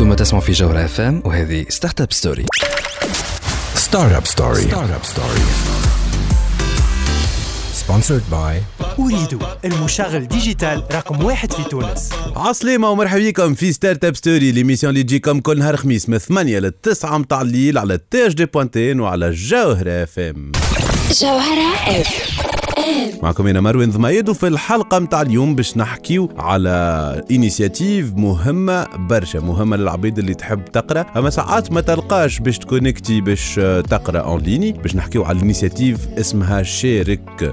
انتم تسمعوا في جوهرة اف ام وهذه ستارت اب ستوري. ستارت اب ستوري سبونسرد باي أوريدو، المشغل ديجيتال رقم 1 في تونس. عسلامة ومرحبا بكم في ستارت اب ستوري، ليميسيون اللي تجيكم كل نهار خميس من 8 ل 9 متاع الليل على تي اش دي بوانتين وعلى جوهرة اف ام. جوهرة اف ام معكم هنا مروان مزايدو في الحلقة متاع اليوم باش نحكيو على إنيسياتيف مهمة برشا، مهمة للعبيد اللي تحب تقرأ أما ساعات ما تلقاش باش تكونكتي باش تقرأ أونليني. باش نحكيو على الإنيسياتيف اسمها share-share-it.com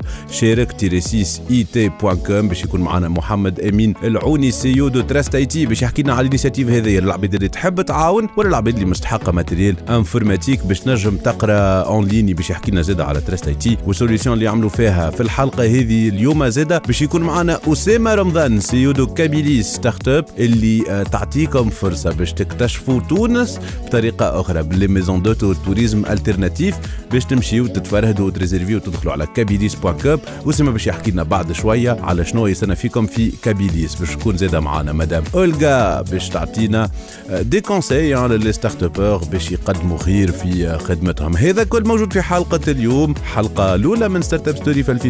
باش يكون معنا محمد أمين العوني CEO دو تراست IT باش يحكينا على الإنيسياتيف هذه للعبيد اللي تحب تعاون ولا العبيد اللي مستحقة ماتريال انفورماتيك باش نجم تقرأ أونليني، باش يحكينا زادة على تراست IT والسوليسيون اللي عملوا فيها. في الحلقة هذه اليوم زادة باش يكون معنا أسامة رمضان سيودو كابيليس ستارت اب اللي تعطيكم فرصة باش تكتشفوا تونس بطريقة أخرى باللي ميزون دو توريزم الترناتيف باش تمشيوا وتتفرهدوا وتريزيرفيوا وتدخلوا على kabilis.com. أسامة باش يحكي لنا بعد شوية على شنو يستنى فيكم في كابيليس. باش تكون زادة معنا مدام أولغا باش تعطينا دي كونساي للي ستارت ابور باش يقدموا خير في خدمتهم. هذا كل موجود في حلقة اليوم، حلقة الأولى من ستارت اب ستوري 2021.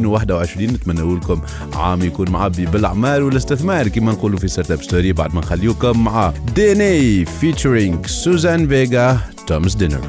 نتمنى لكم عام يكون معبي بالأعمال والاستثمار كما نقولوا في ستارت اب ستوري، بعد ما نخليوكم مع دي ان اي فيتشرينج سوزان فيغا تومز دينر.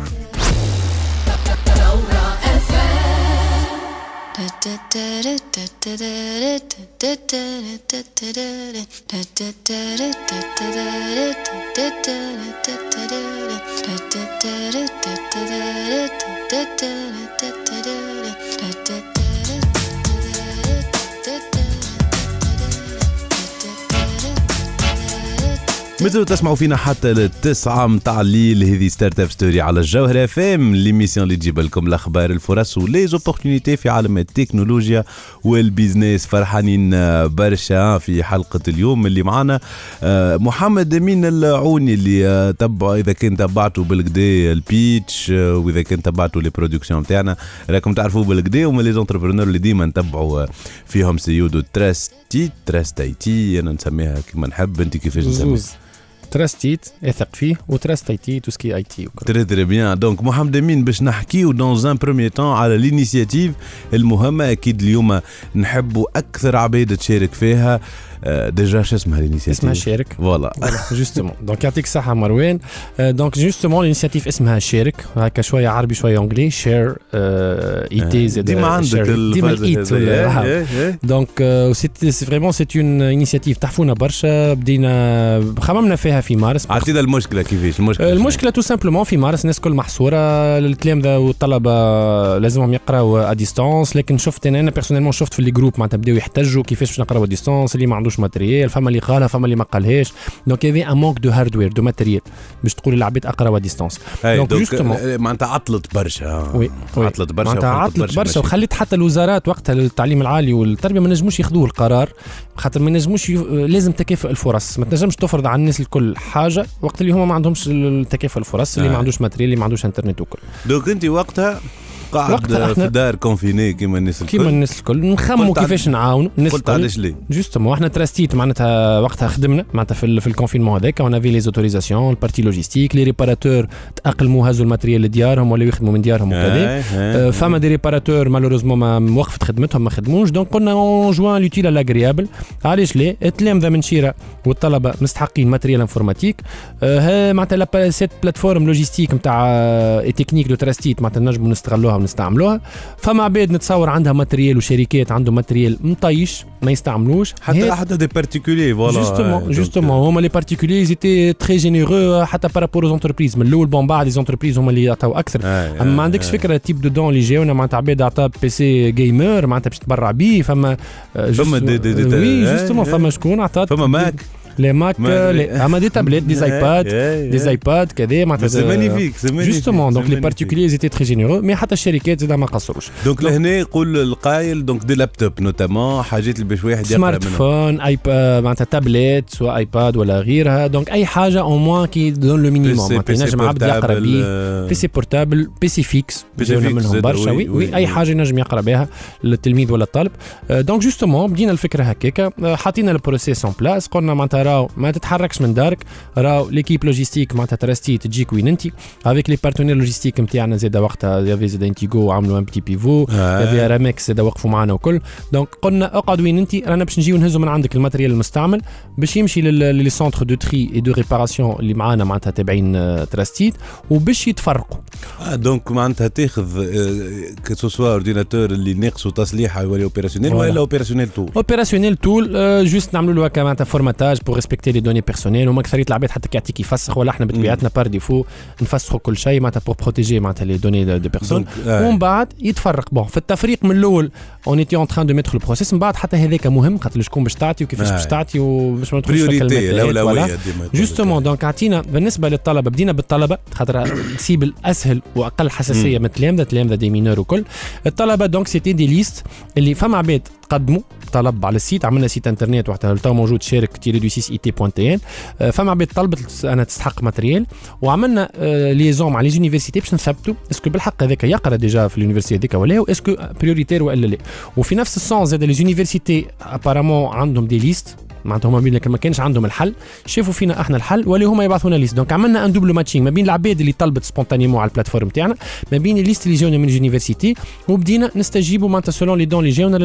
مازلوا تسمعوا فينا حتى للتسعة متاع الليل، هذه ستارت اب ستوري على الجوهرة فام، ليميسيون اللي تجيب لكم الاخبار الفرص وليزوبورتينيتي في عالم التكنولوجيا والبيزنس. فرحانين برشا في حلقة اليوم اللي معانا محمد امين العوني اللي تبع، اذا كنت تبعتوا بالقدي البيتش واذا كنت تبعتوا لي برودكسيون نتاعنا راكم تعرفوا بالقدي، ومن لي زونتربرونور اللي ديما نتبعوا فيهم سيو دو تراست اي تي. انا نسميها كما نحب، انت كيفاش نسميها؟ تراستيت، اثق فيه، وتراستيتي توسكي اي تي. تري تري بيان. دونك محمد امين باش نحكيو دون ان بروميير طون على الانيشيتيف المهمه اكيد اليوم نحبوا اكثر عباد تشارك فيها. ديجا شو اسمها الانيشيتيف؟ اسمها شارك. فوالا جوستومون. دونك يعطيك الصحه مروان. دونك جوستومون الانيشيتيف اسمها شارك، هكا شويه عربي شويه انجلي، شير اي تي زد. ديما عندك الفايده. دونك سي فريمون سي اون انيشيتيف تحفونا برشا، بدينا خممنا فيها في مارس. عطينا المشكله كيفاش؟ المشكله تو سامبلومون في مارس الناس كل محصوره، الكلام ذا والطلبه لازمهم يقراوا ا ديستانس، لكن شفت انا بيرسونيلمون شفت في لي جروب معناتها بداو يحتجوا كيفاش باش نقراوا ديستانس، اللي ما عندوش ماتريال، فما اللي قالها فما اللي ما قالهاش. دونك هذا ا مونك دو هاردوير دو ماتريال باش تقول للعباد اقراوا ديستانس. دونك جوستومون معناتها عطلت برشا. وي عطلت برشا وخليت حتى الوزارات وقتها للتعليم العالي والتربيه ما نجموش ياخذوه القرار، خاطر ما نجموش لازم تكافؤ الفرص، ما تنجمش تفرض على الناس الكل حاجه وقت اللي هما ما عندهمش التكافل الفرص، اللي ما عندوش ماتريال، اللي ما عندوش انترنت وكل. دوك انت وقتها قاعد في دار كونفيني كيما الناس الكل نخمو كيفاش نعاونوا الناس. قلت علاش لي جوستومون احنا تراستيت معناتها وقتها خدمنا معناتها في الكونفينمون هذاك، اون افي لي زوتوريزاسيون، البارتي لوجيستيك، لي ريباراتور تاقلموا هازوا الماتريال لديارهم ولا يخدموا من ديارهم وكذا. فما دي ريباراتور مالوريزمون ما وقفت خدمتهم ما خدموش. دونك قلنا اون جوان لوتيل الاغريابل، علاش لي التلام ذا منشيره والطلبه مستحقين ماتريال انفورماتيك. معناتها لا سيت بلاتفورم لوجيستيك نتاع اي تكنيك دو تراستيت معناتها نجموا نستغلوها نستعملوها. فما عباد نتصور عندها ماتريال وشركات عندهم ماتريال مطيش ما يستعملوش حتى دي بارتيكولي. فوالا جوستومون هما لي بارتيكولي زيتي تري جينيرو حتى بارابور زونتربريز من الاول. بون بعد لي زونتربريز هما اللي عطاو اكثر. ما عندكش فكره تيب دو دون اللي جاونا معناتها عباد عطا بي سي جيمر معناتها باش تبرع بيه. فما شكون عطا فما ماك لي ماك اما دي تابليت دي ايباد كذا معناتها سي مانيفيك جوستومون. دونك لي بارتيكولي زيتي تري جينيرو مي حتى الشركات زاد ما قصروش. دونك لهنا يقول القايل دونك دي لابتوب نوتامون حاجات اللي باش واحد يقرا منها سمارت فون ايباد معناتها تابليت سواء ايباد ولا غيرها. دونك اي حاجه او موان كي دون لو مينيموم معناتها نجم عبد يقرا بيه. بي سي بورتابل، بي سي فيكس منهم برشا. وي اي حاجه نجم يقرا بها التلميذ ولا الطالب. دونك جوستومون بدينا الفكره هكاك، حاطين البروسيس اون بلاس، قلنا معناتها راو ما تتحركش من دارك، راو ليكيب لوجيستيك معناتها ترستي تجيك وين انت افيك لي بارتنير لوجيستيك نتاعنا زاد وقتها يافي زاد انتيغو عملوا ان بيتي بيفو يافي رامكس زاد وقفوا معنا وكل. دونك قلنا اقعد وين انت، رانا باش نجيو نهزوا من عندك الماتريال المستعمل باش يمشي للي سونتر دو تري اي دو ريباراسيون اللي معانا معناتها تابعين ترستيت وباش يتفرقوا. دونك معناتها تاخذ كسوسوا اورديناتور اللي ناقصو تصليحه يولي اوبيراسيونيل ولا اوبيراسيونيل تول. اوبيراسيونيل تول جوست نعملوا له كما تاع فورماتاج بور ريسبكتي لي دوني بيرسونيل، وما كثريت العباد حتى كيعطيك يفسخ ولا احنا بطبيعتنا بار ديفو نفسخوا كل شيء معناتها بور بروتيجي معناتها لي دوني دو بيرسون، ومن بعد يتفرق. بون في التفريق من الاول اون ايتي اون تران دو ميتر لو بروسيس، من بعد حتى هذاك مهم خاطر شكون باش تعطي وكيفاش باش تعطي وباش ما تخرجش الاولويه ديما جوستومون. دونك عطينا بالنسبه للطلبه، بدينا بالطلبه خاطر سيبل اسهل واقل حساسيه من التلامذه دي مينور وكل الطلبه. دونك سيتي دي ليست اللي فما عباد قدموا طلب على السيت، عملنا سيت انترنت وحتى تو موجود share-du6it.tn، فما عباد طلبت انا تستحق ماتريال وعملنا ليزون مع لي زونيفرسيتي باش نثبتوا اسكو بالحق هذاك يقرا ديجا في اليونيفرسيتي هذيك ولا اسكو بريوريتير ولا لا. وفي نفس السونس زاد لي زونيفرسيتي ابارامون عندهم دي ليست معناتهم هما ما كانش عندهم الحل، شافوا فينا احنا الحل ولا هما يبعثونا ليست. دونك عملنا ان دوبل ماتشينغ ما بين العباد اللي طلبت سبونتانيمون على البلاتفورم تاعنا ما بين الليست اللي جاونا من اليونيفرسيتي، وبدينا نستجيبوا معناتها سولون لي دون اللي جاونا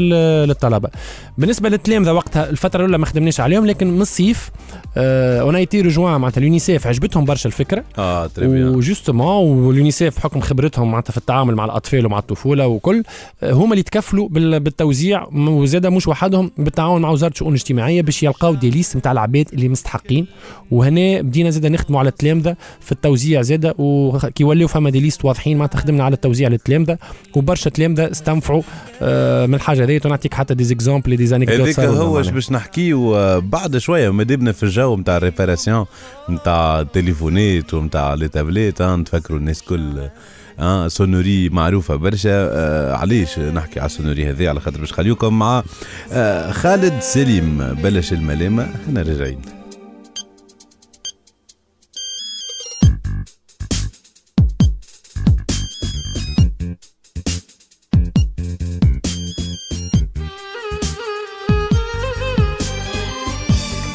للطلبه. بالنسبه للتلامذه وقتها الفتره الاولى ما خدمناش عليهم، لكن من الصيف اون ايتي رجوان معناتها اليونيسيف عجبتهم برشا الفكره تري بيان، وجوستومون واليونيسيف بحكم خبرتهم معناتها في التعامل مع الاطفال ومع الطفوله وكل هما اللي تكفلوا بالتوزيع، وزاده مش وحدهم بالتعاون مع وزاره الشؤون الاجتماعيه باش لقاو دي ليست نتاع العباد اللي مستحقين. وهنا بدينا زاده نخدموا على التلامذه في التوزيع زاده، وكي يوليو فما دي ليست واضحين ما تخدمنا على التوزيع للتلامذه وبرشا تلامذه استنفعوا من الحاجه هذه. ونعطيك حتى دي زيكزامبل دي زانيكدوت هذيك هو باش نحكيو بعد شويه، ما دبنا في الجو نتاع الريباراسيون نتاع التليفونات ونتاع لي تابليت. نتفكروا الناس كل سونوري معروفه برشا، علاش نحكي على السونوري هذه؟ على خاطر باش خليوكم مع خالد سليم بلاش الملامه، احنا راجعين.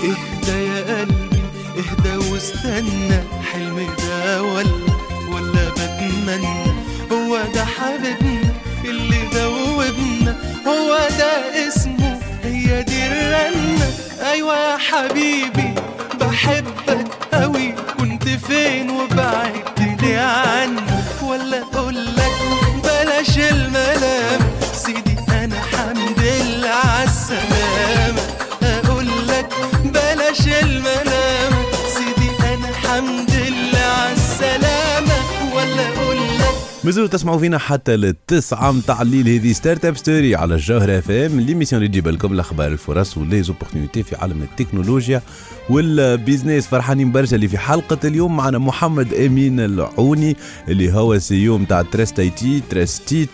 اهدى يا قلبي اهدى واستنى حلمي ده ولا بتمنى، هو ده حبيبنا اللي ذوبنا، هو ده اسمه هي دي الرنة. ايوة يا حبيبي بحبك قوي، كنت فين وبعدتني عنك، ولا اقولك بلاش الملام سيدي انا حمد لله عالسلامة، اقولك بلاش الملام سيدي انا حمد لله عالسلامة، ولا اقولك. مازالوا تسمعوا فينا حتى للتسعة متاع الليل، هذه ستارت اب ستوري على الجوهرة FM، ليميسيون اللي تجيب لكم الاخبار الفرص وليزوبورتينيتي في عالم التكنولوجيا والبيزنس. فرحانين برشا اللي في حلقه اليوم معنا محمد امين العوني اللي هو سي او نتاع ترست اي تي. ترستيت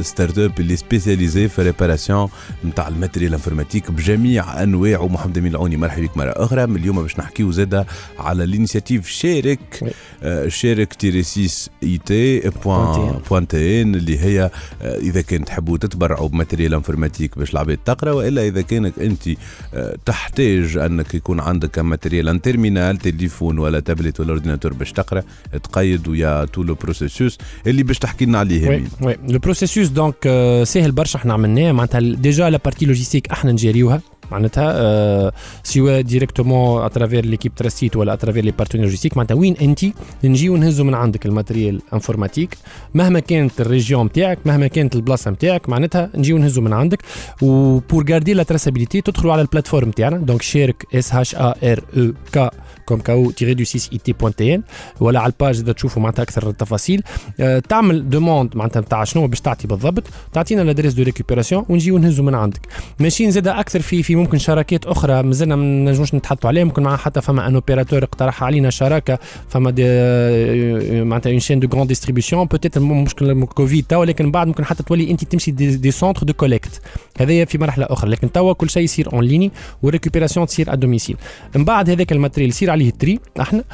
ستارت اب اللي سبيسياليزي في ريباراسيون نتاع الماتيريال الانفورماتيك بجميع انواعه. محمد امين العوني مرحبا بك مره اخرى. من اليوم باش نحكيو زاده على الانيشيتيف شارك تيريسيس اي تي .tn اللي هي اذا كنت تحبوا تتبرعوا بماتيريال انفورماتيك باش العباد تقرا، والا اذا كانك انت تحتاج انك يكون عندك كماتيريال ان تيرمينال تليفون ولا تابلت ولا اورديناتور باش تقرا تقيدوا يا تو لو بروسيسوس اللي باش تحكي لنا عليه. وي لو بروسيسوس دونك سهل برشا، احنا عملناه معناتها ديجا لا بارتي لوجيستيك احنا نجريوها معناتها سواء ديريكتومون اترافير ليكيب تراسيت ولا اترافير لي بارتنير لوجيستيك معناتها وين انت نجيو نهزوا من عندك الماتيريال انفورماتيك مهما كانت الريجيون نتاعك مهما كانت البلاصه نتاعك معناتها نجيو نهزوا من عندك. وبور غاردي لا تراسابيليتي تدخلوا على البلاتفورم تاعنا دونك شارك SHAREK كوم KO-du6it.tn ولا على الباج اذا تشوفوا معناتها اكثر التفاصيل، تعمل دوموند معناتها نتاع شنو باش تعطي بالضبط، تعطينا لادريس دو ريكوبيراسيون ونجيو نهزوا من عندك. ماشيين زاد اكثر في ممكن شراكات اخرى مازلنا ما نجموش نتحطوا عليها، ممكن مع حتى فما ان اوبيراتور اقترح علينا شراكه، فما معناتها اون شين دو غراند ديستريبيسيون بوتيت مشكل كوفيد توا، لكن بعد ممكن حتى تولي انت تمشي دي سونتر دو كوليكت هذايا في مرحله اخرى، لكن توا كل شيء يصير اون ليني والريكوبيراسيون تصير ا دوميسيل. من بعد هذاك الماتريال يصير عليه التري احنا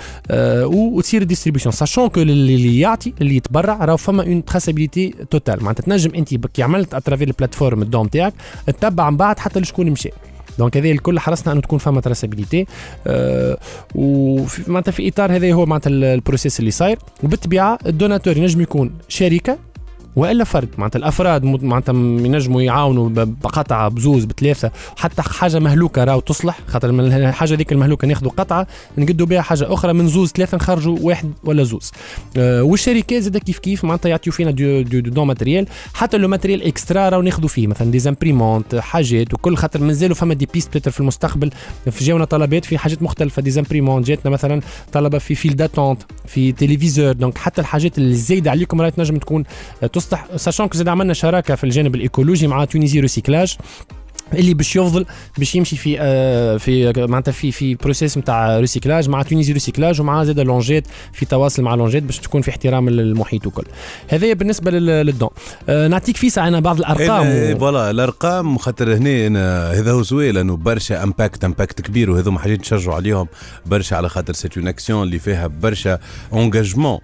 وتصير ديستريبيسيون ساشون كو اللي يعطي اللي يتبرع راه فما اون تراسابيليتي توتال معناتها تنجم انت كي عملت اترافير البلاتفورم الدوم تاعك تتبع من بعد حتى لشكون مشى. دونك هذه الكل حرصنا انه تكون فما تراسابيليتي ومعناتها في اطار هذا هو معناتها البروسيس اللي صاير. وبالطبيعه الدوناتور ينجم يكون شركه والا فرد، معناتها الافراد معناتها ينجموا يعاونوا بقطعه بزوز بثلاثه، حتى حاجه مهلوكه راهو تصلح، خاطر من الحاجه ذيك المهلوكه ناخذوا قطعه نقدوا بها حاجه اخرى من زوز ثلاثه نخرجوا واحد ولا زوز. والشركات زاد كيف معناتها يعطيو فينا دو ماتيريال، حتى لو ماتيريال اكسترا راهو ناخذوا فيه مثلا دي زامبريمونت حاجات وكل، خاطر مازالوا فما دي بيست بيتر في المستقبل. جاونا طلبات في حاجات مختلفه، دي زامبريمونت جاتنا مثلا طلبه في فيل داتونت في تلفزيور، دونك حتى الحاجات اللي زايده عليكم راهي تنجم تكون ساشون كو زاد عملنا شراكه في الجانب الايكولوجي مع تونيزي ريسيكلاج اللي باش يفضل باش يمشي في معناتها في بروسيس نتاع ريسيكلاج مع تونيزي ريسيكلاج ومع زاد لونجيت في تواصل مع لونجيت باش تكون في احترام للمحيط وكل. هذايا بالنسبه للدون. نعطيك فيسع انا بعض الارقام فوالا الارقام، خاطر هنا انا هذا هو سويل انه برشا امباكت كبير، وهذو حاجات نشجعوا عليهم برشا على خاطر سيت اون اكسيون اللي فيها برشا انجاجمون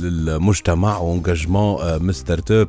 للمجتمع وانجاجمون من ستارت اب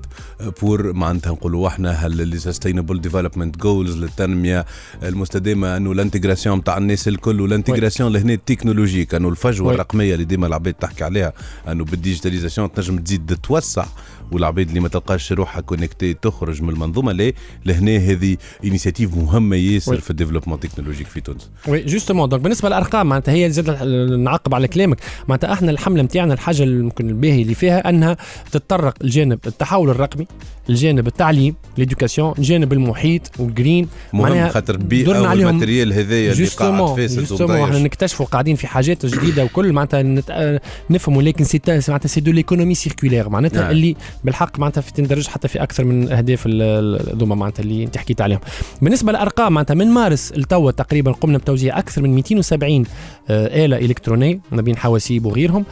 بور معناتها نقولوا احنا هل سستينبل ديفلوبمنت جولز للتنميه المستدامه، انه الانتجراسيون تاع الناس الكل والانتجراسيون لهنا التكنولوجيك، انه الفجوه الرقميه اللي ديما العباد تحكي عليها انه بالديجيتاليزاسيون تنجم تزيد تتوسع والعباد اللي ما تلقاش روحها كونيكتي تخرج من المنظومه. ليه لهنا هذه انيشيتيف مهمه ياسر في الديفلوبمون تكنولوجيك في تونس. وي جوستومون دونك بالنسبه للارقام معناتها هي زاد نعقب على كلامك، معناتها احنا الحمله نتاعنا الحاجه ممكن الباهي اللي فيها انها تتطرق الجانب التحول الرقمي، الجانب التعليم ليدوكاسيون، الجانب المحيط والجرين، معناها خاطر بيئه والماتيريال هذايا اللي قاعد فيس الدنيا احنا نكتشفوا قاعدين في حاجات جديده وكل معناتها نفهموا. لكن سي دو ليكونومي سيركولير معناتها نعم. اللي بالحق معناتها في تندرج حتى في اكثر من اهداف الذوما معناتها اللي انت حكيت عليهم. بالنسبه للارقام معناتها من مارس لتوا تقريبا قمنا بتوزيع اكثر من 270 اله الكترونيه ما بين حواسيب وغيرهم،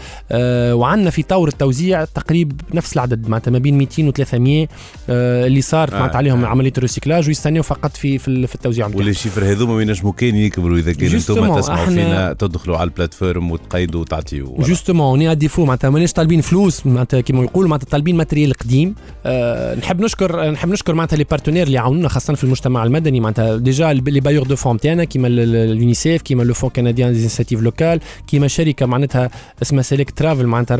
وعندنا في طور التوزيع تقريب نفس العدد معناتها ما بين 200 و300 اللي صارت معناتها عليهم عمليه ريسيكلاج ويستنيوا فقط في التوزيع نتاعهم. واللي شيفر هذوما ما ينجموا كان يكبروا اذا كان انتم تسمعوا فينا تدخلوا على البلاتفورم وتقيدوا وتعطيوا جوستومون ني اديفو معناتها مانيش طالبين فلوس معناتها كيما يقولوا معناتها طالبين ماتريال قديم. نحب نشكر معناتها لي بارتنير اللي عاونونا خاصه في المجتمع المدني معناتها ديجا لي بايور دو فون تاعنا كيما اليونيسيف كيما لو فون كنديان دي انيشيتيف لوكال كيما شركه معناتها اسمها سيلكت ترافل معناتها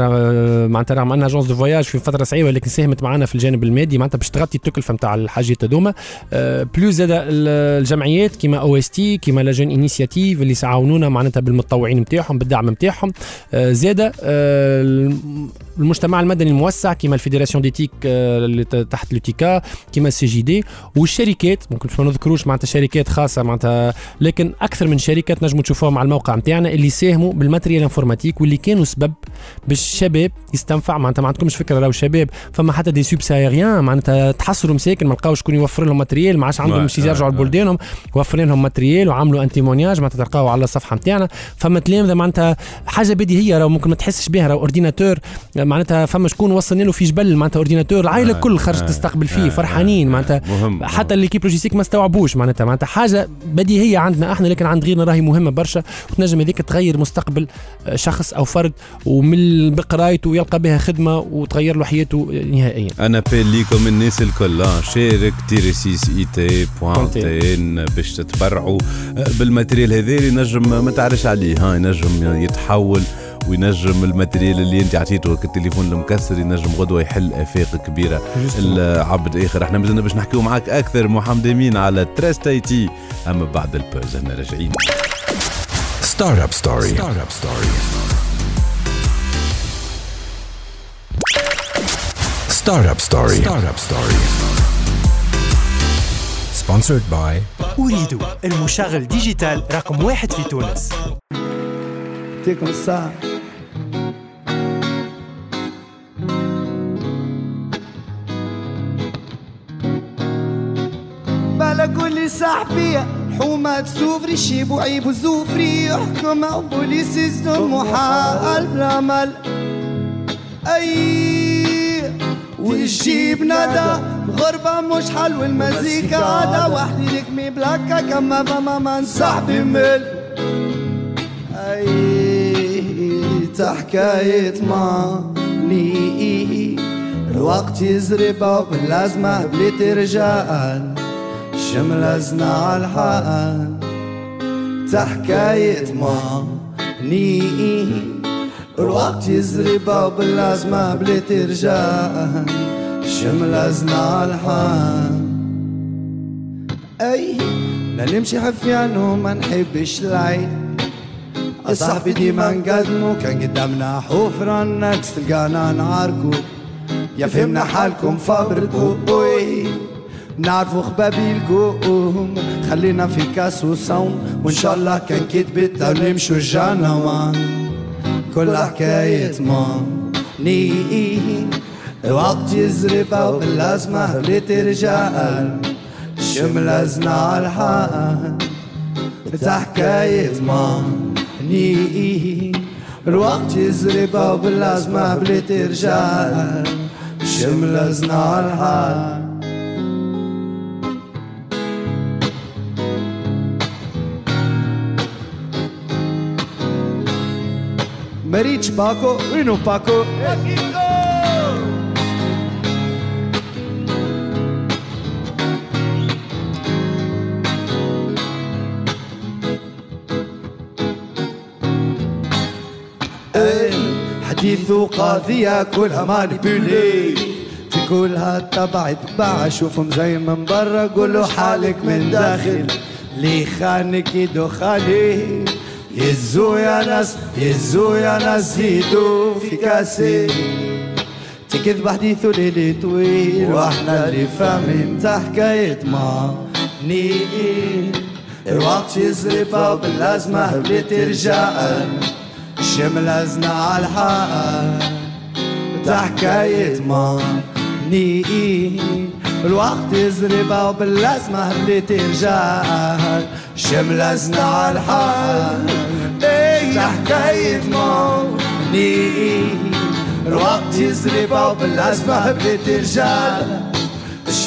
راه معنا اجونس دو فواياج في فتره صعيبه لكن ساهمت معنا في الجانب المادي معناتها باش تغطي التكلفه نتاع الحاجات هذوما. بلوز زاد الجمعيات كيما او اس تي كيما لا جون انيشيتيف اللي عاونونا معناتها بالمتطوعين نتاعهم بالدعم نتاعهم. زاد المجتمع المدني الموسع كيما الفيدراسيون ديتيك اللي تحت لوتيكا كيما السي جي دي والشركات ممكن ما نذكروش معناتها شركات خاصه معناتها لكن اكثر من شركه تنجموا تشوفوهم على الموقع نتاعنا اللي ساهموا بالماتريال انفورماتيك واللي كانوا سبب باش الشباب يستنفع معناتها ما عندكمش فكره راهو شباب فما حتى دي سوب سايريان معناتها تحصروا مساكن ما لقاوش شكون يوفر لهم ماتريال ما عادش عندهم باش يرجعوا لبلدانهم وفرنا لهم ماتريال وعملوا انتيمونياج معناتها تلقاو على الصفحه نتاعنا. فما تلامذه معناتها حاجه بديهيه راهو ممكن ما تحسش بها راهو اورديناتور معناتها فما شكون وصلنا له في جبل معناتها اورديناتور العائله كل خرجت تستقبل فيه فرحانين معناتها حتى ليكيب لوجيستيك ما استوعبوش معناتها حاجه بديهيه عندنا احنا لكن عند غيرنا راهي مهمه برشا وتنجم هذيك تغير مستقبل شخص او فرد ومن بقرايته يلقى بها خدمه وتغير له حياته نهائيا. انا بيل ليكم الناس الكل شارك تيريسيس اي تي بوانتين باش تتبرعوا بالماتيريال هذا اللي نجم ما تعرفش عليه ها نجم يتحول وينجم الماتريال اللي انت عطيته كالتليفون المكسر ينجم غدوه يحل افاق كبيره العبد اخر. احنا مازلنا باش نحكيو معاك اكثر محمد امين على تراست اي تي، اما بعد البوز احنا راجعين. ستارت اب ستوري سبونسرد باي أوريدو المشغل ديجيتال رقم 1 في تونس. تيكم الساعة بلا قولي صاحبية حومات سوفري شيبو عيبو زوفري يحكم أو بوليسي الظلم وحال بلا مل أي ويجيب ندى غربة مش حلو المزيكا عادة وحدي نكمي بلاكا كما فما من صاحبي مل أي تحكايت ماني الوقت يزربه باللازمة بلي ترجعن ملازمة عالحقن تا حكاية ماني الوقت يزربها وباللازمة بلا ترجعن ملازمة عالحقن. أي لا نمشي حفي عنهم ما نحبش العين أصحبي ديما نقدمو كان قدامنا حفرة النكس تلقانا نعاركو يا فهمنا حالكم فبردو نعرفو خبابيلكم خلينا في كاس وصوم وإن شاء الله كان كتبتها ونمشو الجنوان كل حكاية ماني الوقت يزربها وباللازمة بلا ترجعن ملازمة عالحقن تا حكاية ماني الوقت يزربها وباللازمة بلا ترجعن ملازمة عالحقن. مريتش باكو وينو باكو حديث وقضية كلها مانيبيولي في كلها تبع يتبع شوفهم زي من برا قولوا حالك من داخل لي خانك يدو خالي يزو يا ناس يزو يا ناس يدو في كاسي تكذب حديث ليلي طويل واحنا اللي فاهمين تا حكاية ماني الوقت يزربها وباللازمة بلا ترجعن ملازمة عالحقن تا حكاية ماني الوقت يزربها وباللازمة بلا ترجعن ملازمة عالحقن تا حكاية ماني الوقت يزربها وباللازمة بلا ترجعن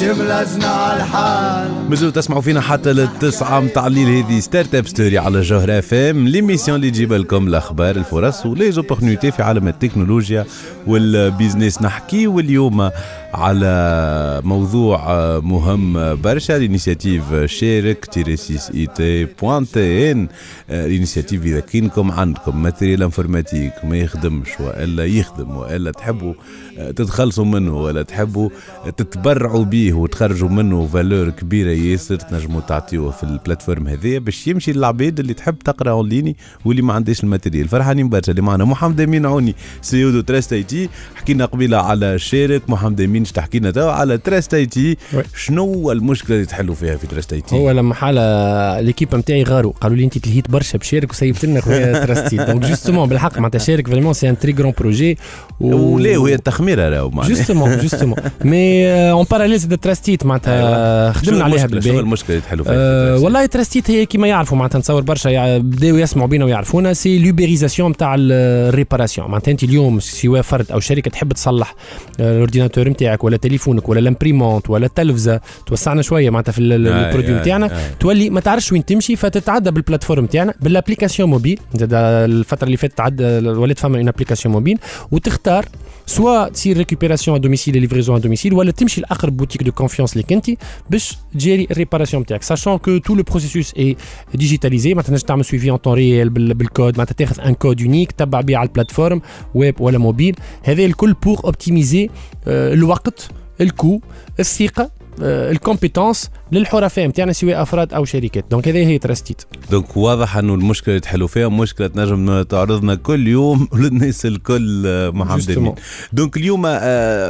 ملازمة عالحقن. مازلوا تسمعوا فينا حتى للتسعة متاع الليل هذه ستارت اب ستوري على جوهر اف ام ليميسيون اللي تجيب لكم الاخبار الفرص ولي زوبورنيتي في عالم التكنولوجيا والبيزنس. نحكي واليوم على موضوع مهم برشا لانيسياتيف شارك تيريسيس اي تي بوان تي ان. الانيسياتيف يذكركم عندكم ماتريال انفورماتيك ما يخدمش والا يخدم والا تحبوا تتخلصوا منه ولا تحبوا تتبرعوا بيه وتخرجوا منه فالور كبيره ياسر تنجموا تعطيوه في البلاتفورم هذيا باش يمشي للعباد اللي تحب تقرا اون ليني واللي ما عندهاش الماتريال. فرحانين برشا اللي معنا محمد امين العوني سيودو تراست اي تي. حكينا قبيله على شارك. محمد امين تحكينا توا على تراست اي تي، شنو المشكله اللي تحلوا فيها في تراست اي تي؟ هو لما حاله ليكيب نتاعي غاروا قالوا لي انت تلهيت برشا بشارك وسيبت لنا خويا تراست اي تي. دونك جوستومون بالحق معناتها شارك فريمون سي ان تري غران بروجي ولا وهي التخميره راهو معناتها جوستومون مي اون باراليز د تراست اي تي معناتها خدمنا عليها بالباهي. شنو المشكله اللي تحلوا فيها؟ والله تراست اي تي هي كيما يعرفوا معناتها نتصور برشا بداوا يسمعوا بينا ويعرفونا سي لوبيريزاسيون نتاع الريباراسيون. معناتها انت اليوم سواء فرد او شركه تحب تصلح الاورديناتور نتاعك ولا تليفونك ولا لامبريمونت ولا التلفزه، توسعنا شويه معناتها في البرودوي نتاعنا، تولي ما تعرفش وين تمشي فتتعدى بالبلاتفورم نتاعنا بالابليكاسيون موبيل. الفتره اللي فاتت تعدى ولات فما اون ابليكاسيون موبيل وتختار سوا تصير ريكوبيراسيون ا دوميسيل ليفريزون ا دوميسيل ولا تمشي لاقرب بوتيك دو كونفيونس اللي كنتي باش تجيري الريباراسيون نتاعك ساشون كو تو لو بروسيسوس اي ديجيتاليزي. معناتها تنجم تعمل سويفي اون طون ريال بالكود، معناتها تاخذ ان كود يونيك تبع بيه على البلاتفورم ويب ولا موبيل. هذا الكل بور اوبتيميزي الوقت، الكو، الثقه، الكومبيتونس للحرفاء نتاعنا سواء افراد او شركات. دونك هذه هي تراست اي تي. دونك واضح انه المشكله اللي تحلوا فيها مشكله نجم تعرضنا كل يوم للناس الكل محمد امين. دونك اليوم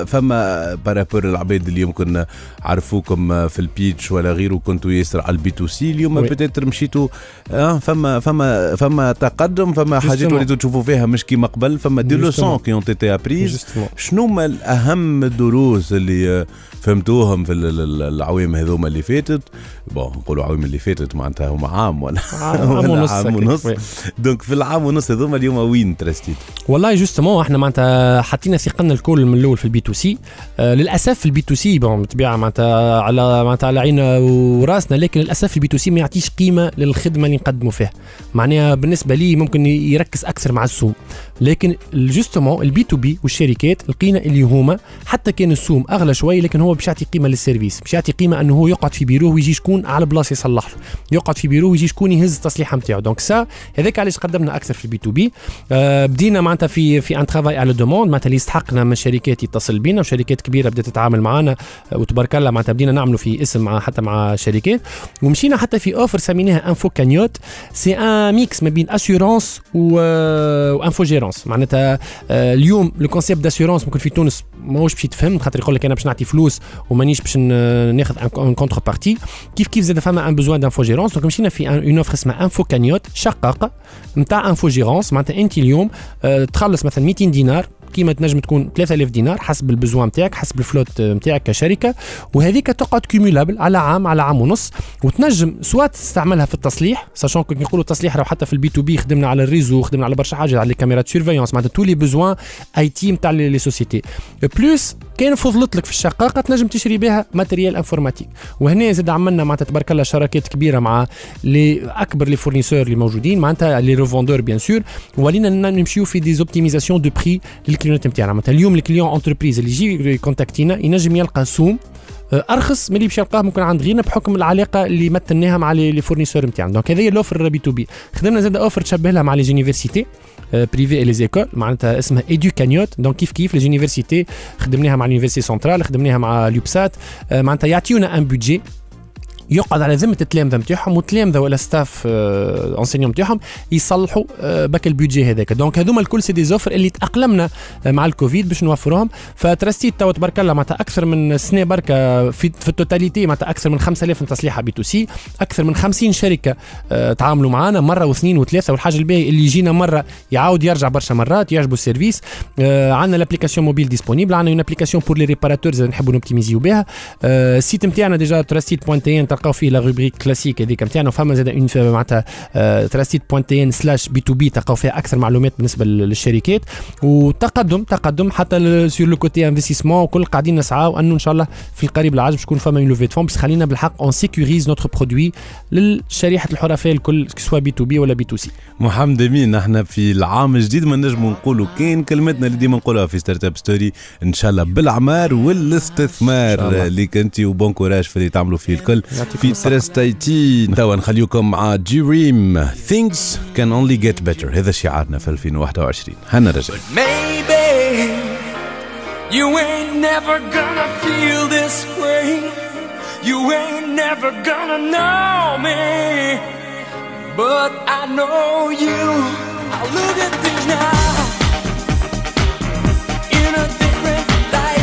فما بارابور العباد اللي يمكن عرفوكم في البيتش ولا غيره كنتوا ياسر على البي تو سي، اليوم بتاتر مشيتوا فما فما فما تقدم، فما حاجات وليتوا تشوفوا فيها مش كيما قبل، فما دي لوسون كي اون تي ابريز. شنو ما الاهم الدروس اللي فهمتوهم في العوام هذوما اللي فاتت؟ بون نقولوا عوام اللي فاتت معناتها هما عام ولا عام ونص. دونك في العام ونص هذوما اليوم وين ترستيت؟ والله جوستمون احنا معناتها حطينا ثقلنا الكل من الاول في البي تو سي. للاسف البي تو سي بون بالطبيعه معناتها على معناتها على عيننا وراسنا، لكن للاسف البي تو سي ما يعطيش قيمه للخدمه اللي نقدموا فيها. معناها بالنسبه لي ممكن يركز اكثر مع السوم، لكن جوستمون البي تو بي والشركات لقينا اللي هما حتى كان السوم اغلى شوي لكن هو باش يعطي قيمه للسيرفيس، باش يعطي قيمه انه هو يقعد في بيروه ويجي شكون على بلاصه يصلح له، يقعد في بيروه ويجي شكون يهز التصليحه نتاعو. دونك سا هذاك علاش قدمنا اكثر في البي تو بي. بدينا معناتها في ان ترافاي على دوموند، معناتها اللي يستحقنا من شركات يتصل بينا وشركات كبيره بدات تتعامل معنا وتبارك الله، معناتها بدينا نعملوا في اسم مع حتى مع شركات، ومشينا حتى في اوفر سميناها انفو كانيوت. سي ان ميكس ما بين اسيورانس وانفو جيرانس. معناتها اليوم لو كونسيبت داسيورانس ممكن في تونس ماهوش باش يتفهم، خاطر يقول لك انا باش نعطي فلوس ومانيش باش ناخذ ان كونتر بارتي. كيف زاد فما ان بوزوان دانفو جيرانس، دونك مشينا في اون اوفر اسمها انفو كانيوت شقاقه نتاع انفو جيرانس. معناتها انت اليوم تخلص مثلا 200 دينار كيما تنجم تكون 3000 دينار حسب البزوان نتاعك، حسب الفلوت نتاعك كشركه، وهذيك تقعد كيمولابل على عام، على عام ونص، وتنجم سواء تستعملها في التصليح، ساشون كي نقولوا التصليح راه حتى في البي تو بي خدمنا على الريزو، خدمنا على برشا حاجه، على الكاميرات سيرفيونس، معناتها تولي بزوان اي تي نتاع لي سوسيتي. بلوس كان فضلت لك في الشقاقه تنجم تشري بها ماتريال انفورماتيك. وهنا زاد عملنا معناتها تبارك الله شراكات كبيره مع لي اكبر لي فورنيسور اللي موجودين، معناتها لي ريفوندور بيان سور، ولينا نمشيو في دي زوبتيميزاسيون دو بري للكليون نتاعنا. مثلا اليوم الكليون انتربريز اللي يجي كونتاكتينا ينجم يلقى سوم ارخص من اللي باش يلقاه ممكن عند غيرنا بحكم العلاقه اللي متناها مع لي فورنيسور نتاعنا. دونك هذه لوفر بي تو بي. خدمنا زاد اوفر تشبه لها مع لي جونيفرسيتي بريفي لي زيكول، معناتها اسمها ايدو كانيوت. دونك كيف لي جونيفرسيتي خدمناها مع لونيفرسيتي سنترال، خدمناها مع اليوبسات، معناتها يعطيونا ان بودجي يقعد على ذمه التلامذه نتاعهم، والتلامذه ولا ستاف انسينيون نتاعهم يصلحوا باك البودجي هذاك. دونك هذوما الكل سي دي زوفر اللي تاقلمنا مع الكوفيد باش نوفروهم. فترستيت تو تبارك الله معناتها اكثر من سنه بركه في التوتاليتي، معناتها اكثر من 5000 تصليحه بي تو سي، اكثر من 50 شركه تعاملوا معنا مره واثنين وثلاثه. والحاجه الباهي اللي يجينا مره يعاود يرجع برشا مرات، يعجبوا السيرفيس. عندنا لابليكاسيون موبيل ديسپونيبل، عندنا اون ابليكاسيون بور لي ريباراتورز نحبوا نوبتيميزيو بها. السيت نتاعنا ديجا ترستيت.تي تلقاو فيه لا روبريك كلاسيك هذيك نتاعنا، فما زاد اون معناتها trustit.tn/b2b تلقاو فيها اكثر معلومات بالنسبه للشركات. وتقدم تقدم حتى سور لو كوتي انفستيسمون، وكل قاعدين نسعاو انه ان شاء الله في القريب العاجل باش تكون فما اون لوفي فون، باش خلينا بالحق اون سيكوريز نوتر برودوي للشريحه الحرفيه الكل سواء بي تو بي ولا بي تو سي. محمد امين، احنا في العام الجديد ما نجموا نقولوا كاين كلمتنا اللي ديما نقولوها في ستارت اب ستوري، ان شاء الله بالعمار والاستثمار اللي كنتي، وبون كوراج في اللي تعملوا فيه الكل في ترست اي تي. توا نخليكم مع دريم ثينكس كان اونلي جيت بيتر، هذا شعارنا في 2021. هنا رجع maybe you ain't never gonna feel this way, you ain't never gonna know me, but I know you. I look at things now in a different light.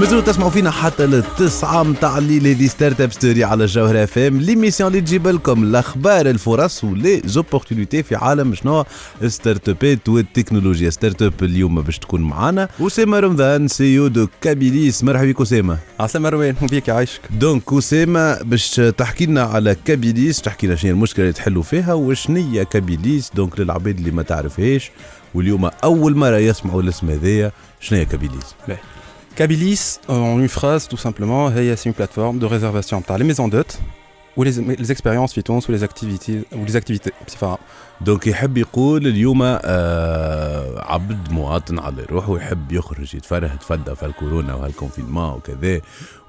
مازلوا تسمعوا فينا حتى للتسعة متاع الليل، هذه ستارت اب ستوري على الجوهرة FM، ليميسيون اللي تجيب لكم الاخبار، الفرص ولي زوبورتينيتي في عالم شنو ستارت ابات والتكنولوجيا. ستارت اب اليوم باش تكون معانا اسامة رمضان، سي او دو كابيليس. مرحبا بك اسامة. عسلامة روان، بيك يعيشك. دونك اسامة باش تحكي لنا على كابيليس، تحكي لنا شنو المشكلة اللي تحلوا فيها وشنية كابيليس دونك للعباد اللي ما تعرفهاش واليوم اول مرة يسمعوا الاسم هذايا، شنية كابيليس؟ Kabilis, en une phrase tout simplement, c'est une plateforme de réservation par les maisons d'hôtes ou les expériences fitons ou les activités. Enfin, donc يحب يقول اليوم عبد مواطن على روحه ويحب يخرج يتفرح يتفدى في الكورونا وهالكونفينمون وكذا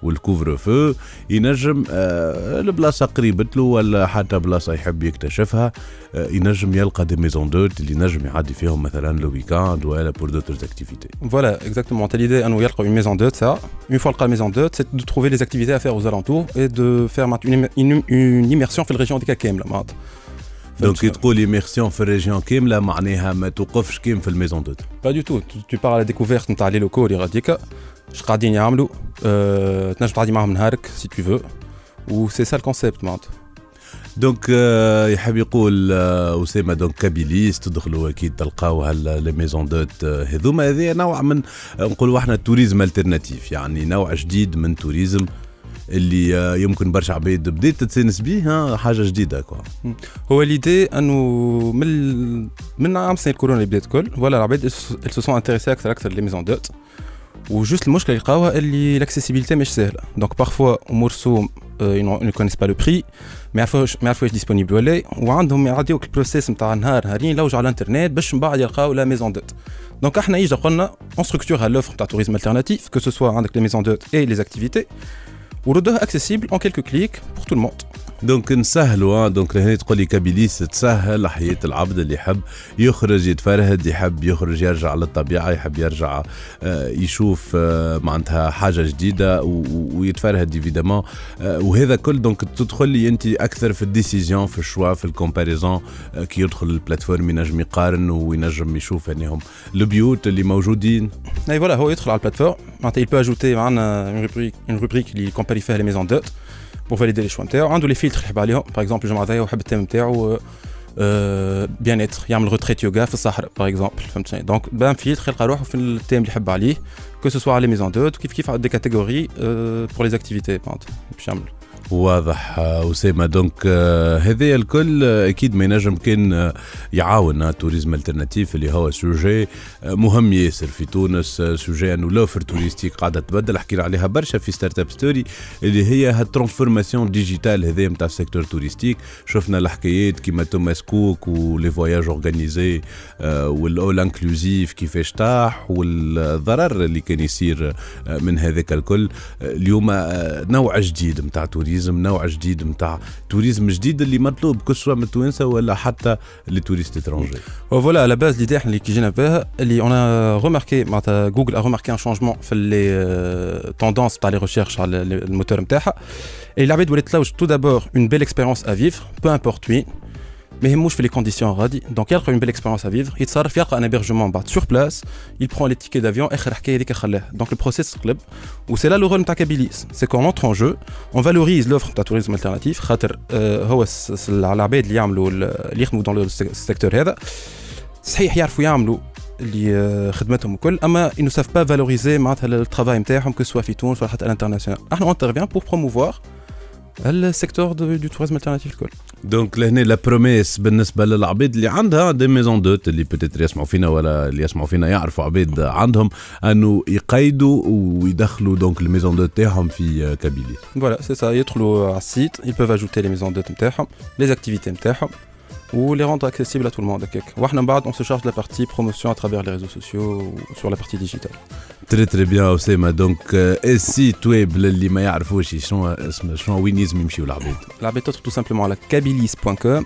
والكوفر فو، ينجم البلاصه قريبه له ولا حتى بلاصه يحب يكتشفها، ينجم يلقى دي ميزون دوت اللي ينجم يعدي فيهم مثلا لو ويكاند ولا pour d'autres activités. Voilà exactement, l'idée انه يلقى une maison d'hôte. Ça une fois يلقى maison d'hôte, c'est de trouver les activités à faire aux alentours et de faire une immersion في الريجيون ديك كامله. معناتها Donc il trouve l'immersion في الريجيون كامله، معناها ما توقفش كيم في الميزون دوت. Pas du tout, tu pars à la découverte نتاع les locaux اللي غاديك اش قاعدين يعملوا تنجم تعدي معهم نهارك سي تو فو و سي سا الكونسيبت معناتها. دونك يحب يقول اسامه دونك كابيليس تدخلوا اكيد تلقاو هال ميزون دوت هذوما هذه نوع من نقولوا احنا توريزم التيرناتيف، يعني نوع جديد من توريزم اللي يمكن برشا عباد بدات تتسنس بيه حاجه جديده كوا. هو ليدي انه من عام سنه الكورونا اللي بدات الكل ولا العباد سو انتريسي اكثر لي ميزون دوت، وجوست المشكله يلقاوها اللي لاكسيسيبيليتي مش سهله. دونك بارفوا امورسوم ils ne connaissent pas le prix mais à fois disponible ولا وعندهم يعديوك البروسيس نتاع نهار نهارين لوج على الانترنت باش من بعد يلقاو لا ميزون دوت. دونك احنا ايش قلنا اون ستركتور هالوفر نتاع توريزم التيرناتيف كو سو سوا عندك لي ميزون دوت اي لي اكتيفيتي وردوها اكسيسيبل ان كلكو كليك بور تو لو موند. دونك نسهلوا دونك هنا تقول لي كابيليس تسهل حياة العبد اللي يحب يخرج يتفرهد، يحب يخرج يرجع للطبيعة، يحب يرجع يشوف معناتها حاجة جديدة ويتفرهد ايفيدامون، وهذا كل دونك تدخل لي انت اكثر في الديسيزيون في الشوا في الكومباريزون. كي يدخل البلاتفورم ينجم يقارن وينجم يشوف انهم البيوت اللي موجودين. اي فوالا هو يدخل على البلاتفورم معناتها يلبو اجوتي معنا اون روبريك اللي كومباري فيها لي ميزون دوت pour valider les choix نتاعو. عنده لي فيلتر يحب عليهم، باغ اكزومبل جمعه هذايا وحب التيم نتاعو بيان اتر، يعمل روتريت يوغا في الصحراء باغ اكزومبل، فهمتني؟ دونك بان فيلتر يلقى روحه في التيم اللي يحب عليه كو سوسوا على ميزون دوت كيف كيف عندك كاتيجوري بور لي زاكتيفيتي باش يعمل. واضح اسامه دونك هذايا الكل اكيد ما ينجم كان يعاون التوريزم الالتيرناتيف اللي هو سوجي مهم ياسر في تونس. سوجي انه لوفر توريستيك قاعده تبدل، حكينا عليها برشا في ستارت اب ستوري اللي هي هالترانسفورماسيون ديجيتال هذايا نتاع السيكتور توريستيك. شفنا الحكايات كيما توماس كوك ولي فواياج اورغانيزي والاول انكلوزيف كيفاش طاح والضرر اللي كان يصير من هذاك الكل. اليوم نوع جديد نتاع توريزم، نوع جديد متاع توريزم جديد اللي مطلوب كل سوا من التوانسه ولا حتى لي توريست اترونجي. فوالا على باز ليدي احنا اللي كي جينا بها اللي انا ريماركي معناتها جوجل ريماركي ان شانجمون في لي توندونس تاع لي ريشيرش على الموتور نتاعها. العباد ولات تلوج تو دابور اون بيل اكسبيريونس ا فيفر بو امبورت وين ما يهموش في لي كونديسيون غادي. دونك يلقى اون بيل اكسبيريونس ا فيفر، يتصرف يلقى ان هيبرجمون بعد سور بلاس، يبرون لي تيكي دافيون اخر حكايه هذيك خلاه. دونك البروسيس قلب وسي لا لو رول نتاع كابيليس سي كون اونتر ان جو اون فالوريز لوفر تاع توريزم الالتيرناتيف خاطر هو العباد اللي يعملوا اللي يخدموا دون لو سيكتور هذا صحيح يعرفوا يعملوا اللي خدمتهم الكل، اما ils ne savent pas valoriser معناتها الترافاي نتاعهم كو سوا في تونس ولا حتى انترناسيونال. احنا انترفيان بور بروموفوار السيكتور دو توريزم الالتيرناتيف الكل. دونك لهنا لا بروميس بالنسبه للعبيد اللي عندها دي ميزون دوت اللي بتيتر يسمعوا فينا ولا اللي يسمعوا فينا يعرفوا عبيد عندهم انه يقيدوا ويدخلوا دونك الميزون دوت تاعهم في كابيلي. فوالا سي سا، يدخلوا على السيت ils peuvent ajouter les maisons دوت نتاعهم les activités نتاعهم و les rendre accessibles à tout le monde هكاك. واحنا من بعد on se charge de la partie promotion à travers les réseaux sociaux sur la partie digitale. تري تري بيان اسامه. دونك السيت ويب اللي ما يعرفوش شنو اسمه شنو وين لازم يمشيو العباد. العباد تدخل تو سامبلومون على kabilis.com.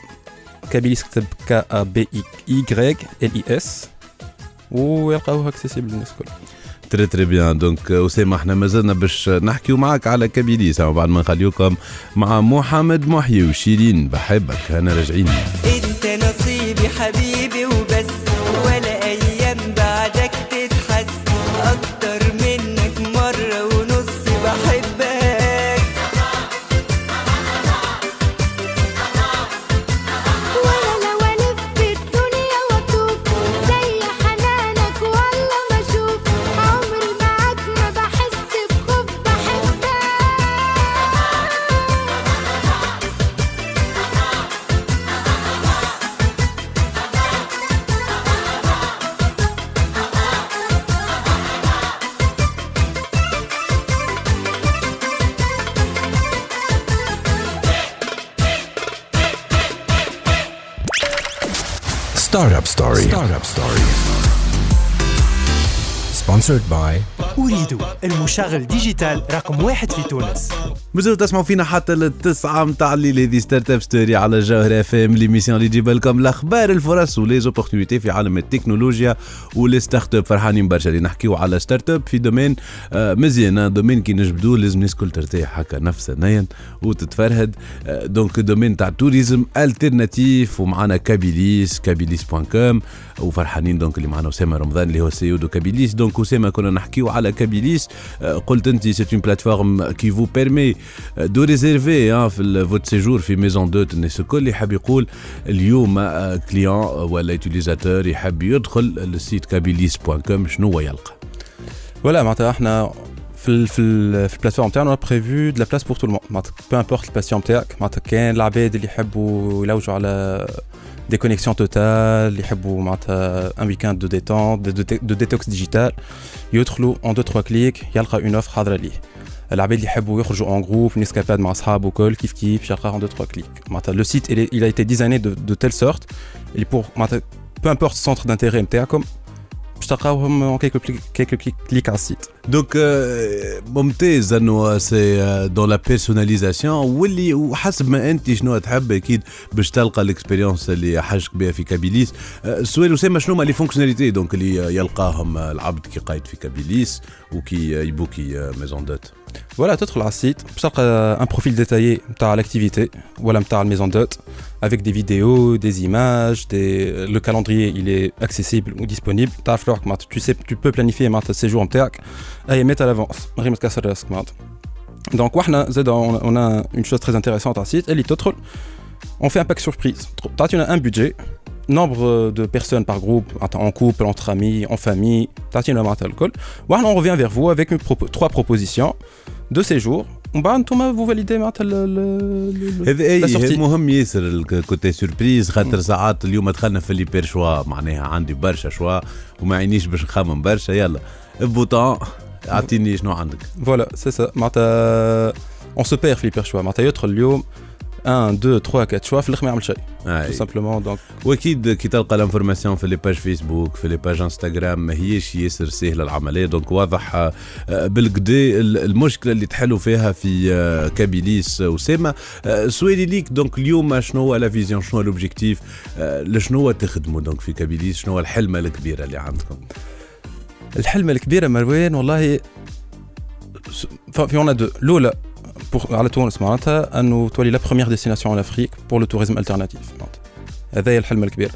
kabilis كتب ك ا بي اي ال اي اس ويلقاوها accessible للناس الكل. تري تري بيان. دونك اسامه احنا مازلنا باش نحكيو معاك على كابيليس بعد ما نخليوكم مع محمد محيي وشيرين بحبك. انا راجعين انت نصيبي حبيبي وبس، ولا ايام بعدك تتحس اكتر منك مره ونص بحبك ولا لو الف في الدنيا واتوب زي حنانك والله ما اشوف عمري معاك ما بحس بخوف بحبك. Startup Story Sponsored by أوريدو، المشغل ديجيتال رقم 1 في تونس. مازلتوا تسمعوا فينا حتى للتسعة متاع الليل. هذه ستارت اب ستوري على جوهر اف ام، ليميسيون اللي تجيب لكم الاخبار، الفرص وليزوبورتينيتي في عالم التكنولوجيا والستارت اب. فرحانين برشا اللي نحكيو على ستارت اب في دومين مزيان، دومين كي نجبدوه لازم الناس الكل ترتاح هكا نفسانيا وتتفرهد. دونك دومين تاع التوريزم التيرناتيف، ومعنا كابيليس كابيليس.com وفرحانين دونك اللي معنا اسامه رمضان اللي هو سي دو كابيليس. دونك اسامه كنا نحكيو على كابيليس، قلت انت سي اون بلاتفورم كي فو بيرمي دو ريزيرفي في فوت سيجور في ميزون دو. الناس الكل يحب يقول اليوم كليون ولا يوتيليزاتور يحب يدخل للسيت كابيليس.com شنو يلقى؟ ولا معناتها احنا في البلاتفورم تاعنا اون بريفو دو لا بلاس بور تو لو مون، معناتها بو امبورت الباسيون تاعك، معناتها كاين العباد اللي يحبوا يلوجوا على des connexions totales, les habitants un week-end de détente, de détox digital. يدخلوا en 2-3 clics يلقى une offre حاضرة ليه. العباد اللي يحبوا يخرجوا en groupe, نسكاباد مع اصحاب وكل كيف كيف يلقى en 2-3 clics. معناتها le site il a été designé de telle sorte et pour معناتها peu importe le centre d'intérêt نتاعكم باش تلقاوهم en quelques clics على السيت. دونك ممتاز انه سي دون لا بيرسوناليزاسيون، واللي وحسب ما انت شنو تحب اكيد باش تلقى الاكسبيريونس اللي حاجك بها في كابيليس. السؤال وسام شنو هما لي فونكسيوناليتي دونك اللي يلقاهم العبد كي قايد في كابيليس وكي يبوكي ميزون دوت؟ Voilà, tu trouves la site, tu as un profil détaillé de l'activité, voilà, tu as la maison d'hôte avec des vidéos, des images, le calendrier il est accessible ou disponible. Tu sais, tu peux planifier tes séjours en terre et mettre à l'avance. Donc, on a une chose très intéressante à la site, on fait un pack surprise. Tu as un budget, nombre de personnes par groupe, en couple, entre amis, en famille, tu as un alcool. On revient vers vous avec trois propositions. دو سيجور ومن بعد انتم فو فاليدي معناتها هذا مهم ياسر الكوتي سوربريز، خاطر ساعات اليوم دخلنا في لي بير شوا، معناها عندي برشا شوا وما عينيش باش نخمم برشا، يلا البوطون اعطيني شنو عندك. فوالا سي سا معناتها اون سو بير في لي بير شوا، معناتها يدخل اليوم 1 2 3 4 شوا في الاخر ما يعمل شيء تو سامبلومون. دونك واكيد كي تلقى الانفورماسيون في لي باج فيسبوك في لي باج انستغرام ماهيش ياسر سهله العمليه. دونك واضح بالقدي المشكله اللي تحلوا فيها في كابيليس. وسيما سؤالي ليك دونك اليوم شنو هو لا فيزيون، شنو هو لوبجيكتيف، لشنو هو تخدموا دونك في كابيليس، شنو هو الحلمه الكبيره اللي عندكم؟ الحلمه الكبيره مروان والله في عندنا دو الاولى على تونس معناتها انه تولي لا بروميير ديستيناسيون لافريك بور لو توريزم التيرناتيف، معناتها هذا هي الحلم الكبير.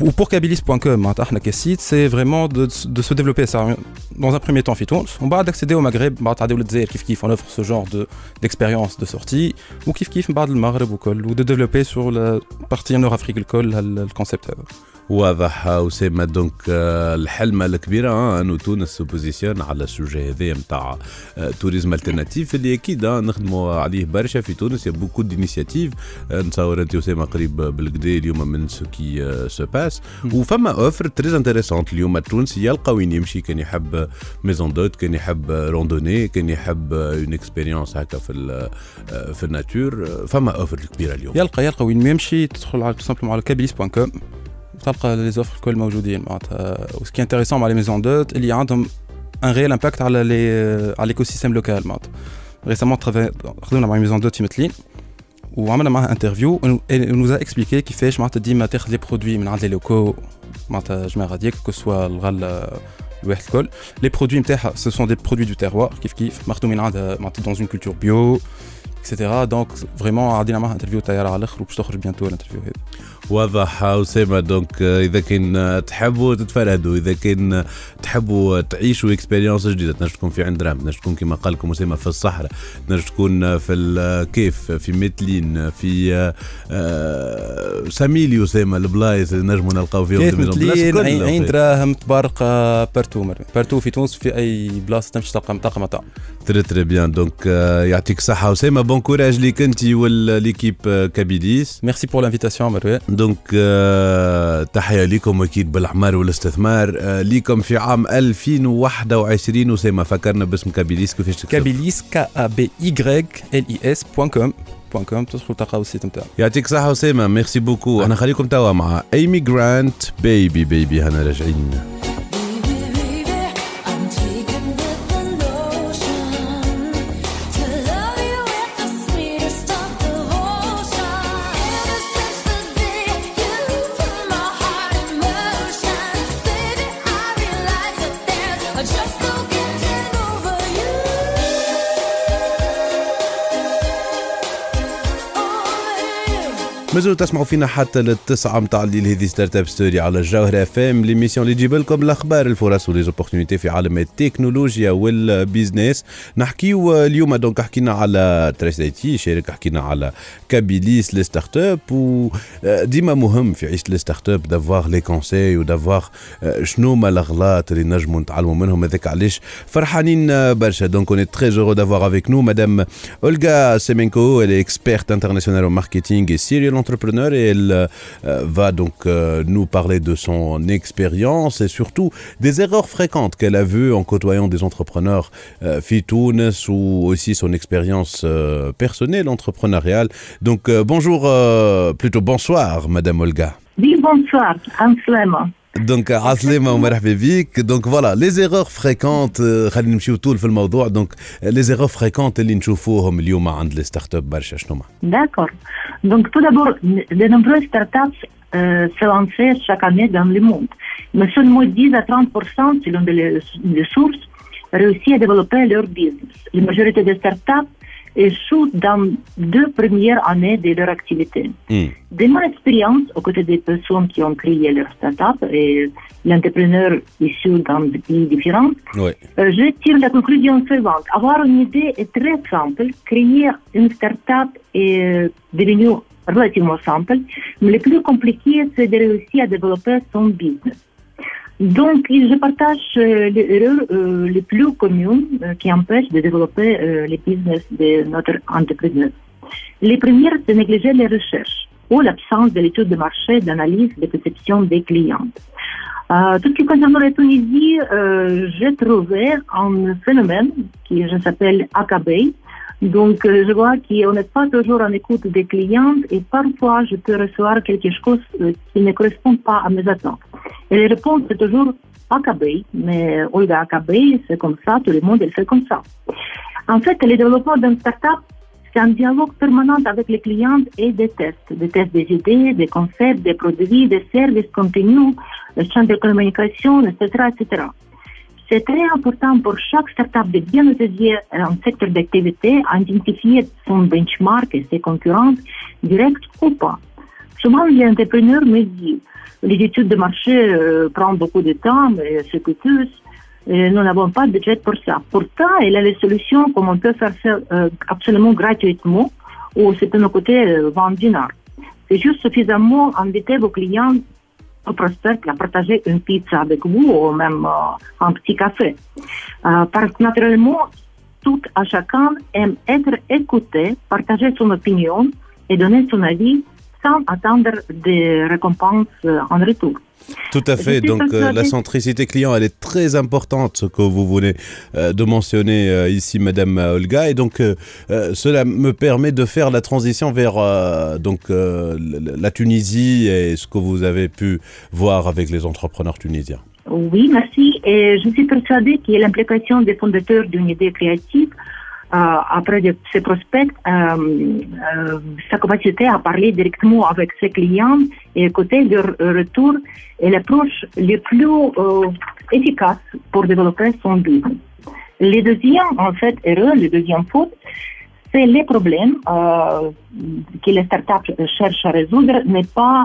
وبور كابيليس.com معناتها احنا كسيت سي فريمون دو سو ديفلوبي سا دون ان بريميير تون في تونس، ومن بعد داكسيدي او مغرب، بعد تعديو للجزائر كيف كيف اون اوفر سو جونغ دو ديكسبيريونس دو سورتي، وكيف كيف من بعد المغرب وكل ودو ديفلوبي سور لا بارتي نور افريك الكل الكونسيبت هذا. واضح وسيما دونك الحلمه الكبيره انه تونس سوبوزيسيون على السوجي هذا نتاع توريزم التيرناتيف اللي اكيد نخدموا عليه برشا في تونس. يا بوكو دينيسياتيف نتصور انت وسيما قريب بالكدا اليوم من سو كي سو باس، وفما اوفر تري انتريسونت اليوم التونسي يلقى وين يمشي، كان يحب ميزون دوت، كان يحب روندوني، كان يحب اون اكسبيريونس هكا في الناتور، فما اوفر كبيره اليوم يلقى وين يمشي. تدخل على سامبلومون على كابيليس.com تلقى لي زوفر الكل موجودين معناتها. وسكي انتريسون مع لي ميزون دوت اللي عندهم ان ريال امباكت على الايكو سيستم لوكال معناتها. ريسامون خدمنا مع ميزون دوت في متلين وعملنا معها انترفيو، نوزا اكسبليكي كيفاش معناتها ديما تاخذ لي برودوي من عند لي لوكو معناتها جماعه غاديك كسوا الغله الواحد الكل. لي برودوي نتاعها سو سون دي برودوي دو تيروار كيف كيف مخدومين عندها معناتها دون اون كولتور بيو etc. دونك فريمون عادينا معها انترفيو طياره على الاخر وباش تخرج بيانتو الانترفيو هذا. واضح وسيما دونك اذا كان تحبوا تتفرهدوا، اذا كان تحبوا تعيشوا اكسبيريونس جديده، تنجم تكون في عند رام، تنجم تكون كما قال لكم وسيما في الصحراء، تنجم تكون في الكيف في متلين في ساميلي وسيما البلايص اللي نجموا نلقاو فيهم متلين عين دراهم تبارقه بارتو في تونس في اي بلاصه تمشي تلقى مطاقم مطاعم. تري تري بيان دونك يعطيك الصحه وسيما، بون كوراج ليك انت والليكيب كابيليس. ميرسي بور لانفيتاسيون مروان. دونك تحية لكم أكيد بالعمار والاستثمار لكم في عام 2021. وسيما فكرنا باسم كابيليس كيفاش تكتب؟ كابيليس KABYLIS.com تدخل تلقاو السيت نتاعو. يعطيك الصحة وسيما، ميرسي بوكو. احنا خليكم توا مع ايمي جرانت بيبي بيبي، هنا راجعين. مازالوا تسمعوا فينا حتى للتسعة متاع الليل. هذه ستارت اب ستوري على الجوهرة FM، ليميسيون اللي تجيب لكم الاخبار، الفرص وليزوبورتينيتي في عالم التكنولوجيا والبيزنس. نحكيو اليوم دونك حكينا على تريس اي تي شركه، حكينا على كابيليس الستارت اب، وديما مهم في عيشه الستارت اب دافواغ لي كونساي ودافواغ شنو ما الاغلاط اللي نجموا نتعلموا منهم. هذاك علاش فرحانين برشا. دونك اون اي تري جورو دافواغ افيك نو مدام اولغا سيمينكو، elle est experte internationale au marketing et serial entrepreneur, et elle va donc nous parler de son expérience et surtout des erreurs fréquentes qu'elle a vues en côtoyant des entrepreneurs Fitounes, ou aussi son expérience personnelle entrepreneuriale. Donc bonjour, plutôt bonsoir Madame Olga. Oui, bonsoir, absolument. دونك عسلامة ومرحبا بيك. دونك فوالا لي زيغور فريكونت، خلينا نمشيو طول في الموضوع. دونك لي زيغور فريكونت اللي نشوفوهم اليوم عند لي ستارت اب برشا شنوما؟ داكور. دونك تو دابور لي نومبرو ستارت اب se lancent chaque année dans le monde. Mais seulement 10 à 30% selon les sources réussissent à développer leur business. La majorité des start up échouent dans deux premières années de leur activité. De mon expérience, aux côtés des personnes qui ont créé leur start-up et l'entrepreneur issu dans des pays différents, oui, je tire la conclusion suivante. Avoir une idée est très simple. Créer une start-up est devenu relativement simple, mais le plus compliqué, c'est de réussir à développer son business. Donc, je partage les erreurs les plus communes qui empêchent de développer les business de notre entreprise. Les premières, c'est négliger les recherches ou l'absence de l'étude de marché, d'analyse, de perception des clients. Tout ce qui concerne la Tunisie, j'ai trouvé un phénomène qui s'appelle AKB. Donc, je vois qu'on n'est pas toujours en écoute des clients et parfois je peux recevoir quelque chose qui ne correspond pas à mes attentes. Et les réponses, c'est toujours AKB, mais Olga AKB, c'est comme ça, tout le monde le fait comme ça. En fait, le développement d'une start-up, c'est un dialogue permanent avec les clients et des tests des idées, des concepts, des produits, des services continus, les chaînes de communication, etc., etc. C'est très important pour chaque start-up de bien étudier un secteur d'activité, identifier son benchmark et ses concurrents directs ou pas. Souvent, les entrepreneurs me disent les études de marché prennent beaucoup de temps, mais c'est coûteux, nous n'avons pas de budget pour ça. Pourtant, il y a les solutions comme on peut faire ça absolument gratuitement ou c'est de nos côtés 20 dinars. C'est juste suffisamment inviter vos clients au prospect à partager une pizza avec vous ou même un petit café. Parce que naturellement, tout à chacun aime être écouté, partager son opinion et donner son avis sans attendre des récompenses en retour. Tout à fait. Donc la centricité client, elle est très importante, ce que vous venez de mentionner ici, Madame Olga. Et donc cela me permet de faire la transition vers la Tunisie et ce que vous avez pu voir avec les entrepreneurs tunisiens. Oui, merci. Et je suis persuadée que l'implication des fondateurs d'une idée créative après ses prospects, sa capacité à parler directement avec ses clients et écouter leur retour est l'approche la plus efficace pour développer son business. Le deuxième, en fait, erreur, le deuxième faute, c'est les problèmes que les startups cherchent à résoudre n'est pas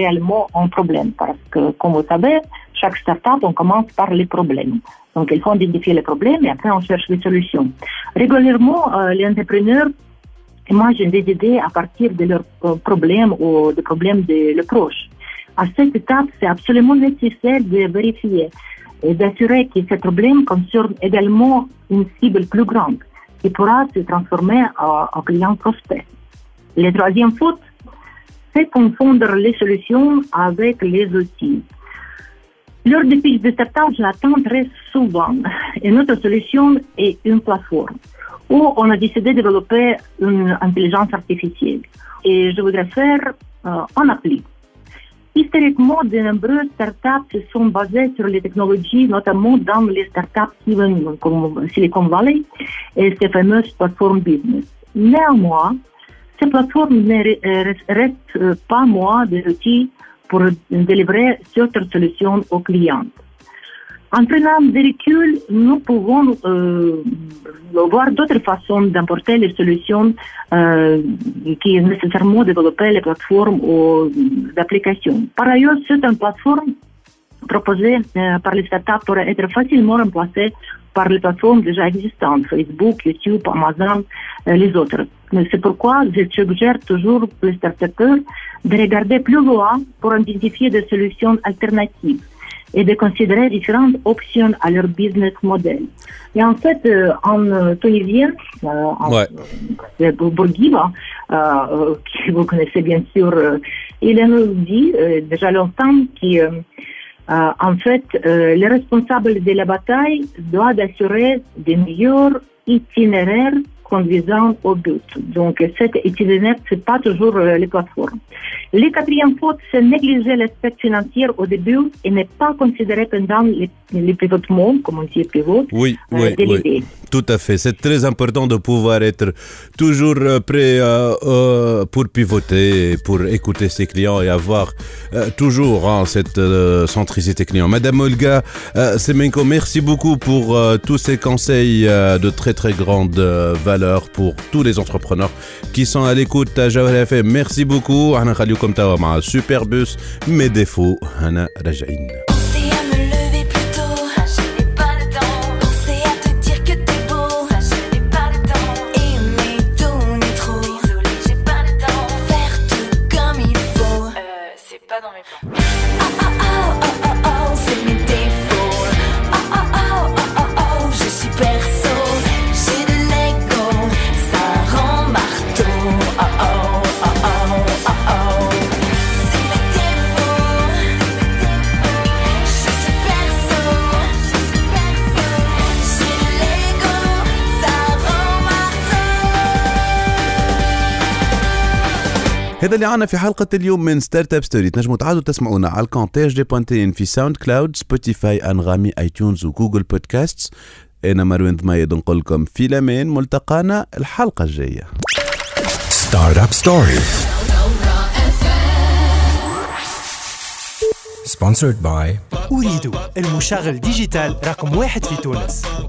réellement un problème parce que, comme vous savez, chaque startup, on commence par les problèmes. Donc, il faut identifier les problèmes et après, on cherche les solutions. Régulièrement, les entrepreneurs imaginent des idées à partir de leurs problèmes ou des problèmes de leurs proches. À cette étape, c'est absolument nécessaire de vérifier et d'assurer que ces problèmes concernent également une cible plus grande qui pourra se transformer en client prospect. La troisième faute, c'est confondre les solutions avec les outils. Lors des pitchs de start-up, j'attends très souvent une autre solution et une plateforme où on a décidé de développer une intelligence artificielle et je voudrais faire en appli. Historiquement, de nombreuses start-up se sont basées sur les technologies, notamment dans les start-up qui viennent comme Silicon Valley et ces fameuses plateformes business. Néanmoins, ces plateformes ne restent pas moins des outils pour délivrer certaines solutions aux clients. En prenant des reculs, nous pouvons voir d'autres façons d'importer les solutions qui nécessairement développer les plateformes ou d'applications. Par ailleurs, certaines plateformes proposées par les startups pourraient être facilement remplacées par les plateformes déjà existantes, Facebook, YouTube, Amazon, les autres. C'est pourquoi je suggère toujours aux startupeurs de regarder plus loin pour identifier des solutions alternatives et de considérer différentes options à leur business model. Et en fait, en Tunisien, Bourguiba, qui vous connaissez bien sûr, il nous dit déjà longtemps qu'en fait, les responsables de la bataille doivent assurer des meilleurs itinéraires conduisant au but. Donc, cet itinéraire, c'est pas toujours les plateformes. Les quatrièmes fautes, c'est négliger l'aspect financier au début et ne pas considérer pendant les pivotements, comme on dit pivot, de l'idée. Tout à fait. C'est très important de pouvoir être toujours prêt pour pivoter, pour écouter ses clients et avoir toujours cette centricité client. Madame Olga Semenko, merci beaucoup pour tous ces conseils de très très grande valeur pour tous les entrepreneurs qui sont à l'écoute à Jawahar FM. Merci beaucoup. On va vous laisser avec un super bus, mes défauts, Hana Rajaïn. هذا اللي عنا في حلقة اليوم من ستارت اب ستوري. تنجموا تعادوا تسمعونا على الكونتاج دي بونتين في ساوند كلاود، سبوتيفاي، أنغامي، آيتونز وجوجل بودكاست. أنا مروان ضمايد نقول لكم في لمين ملتقانا الحلقة الجاية. ستارت اب ستوري سبونسرد باي أوريدو، المشغل ديجيتال رقم 1 في تونس.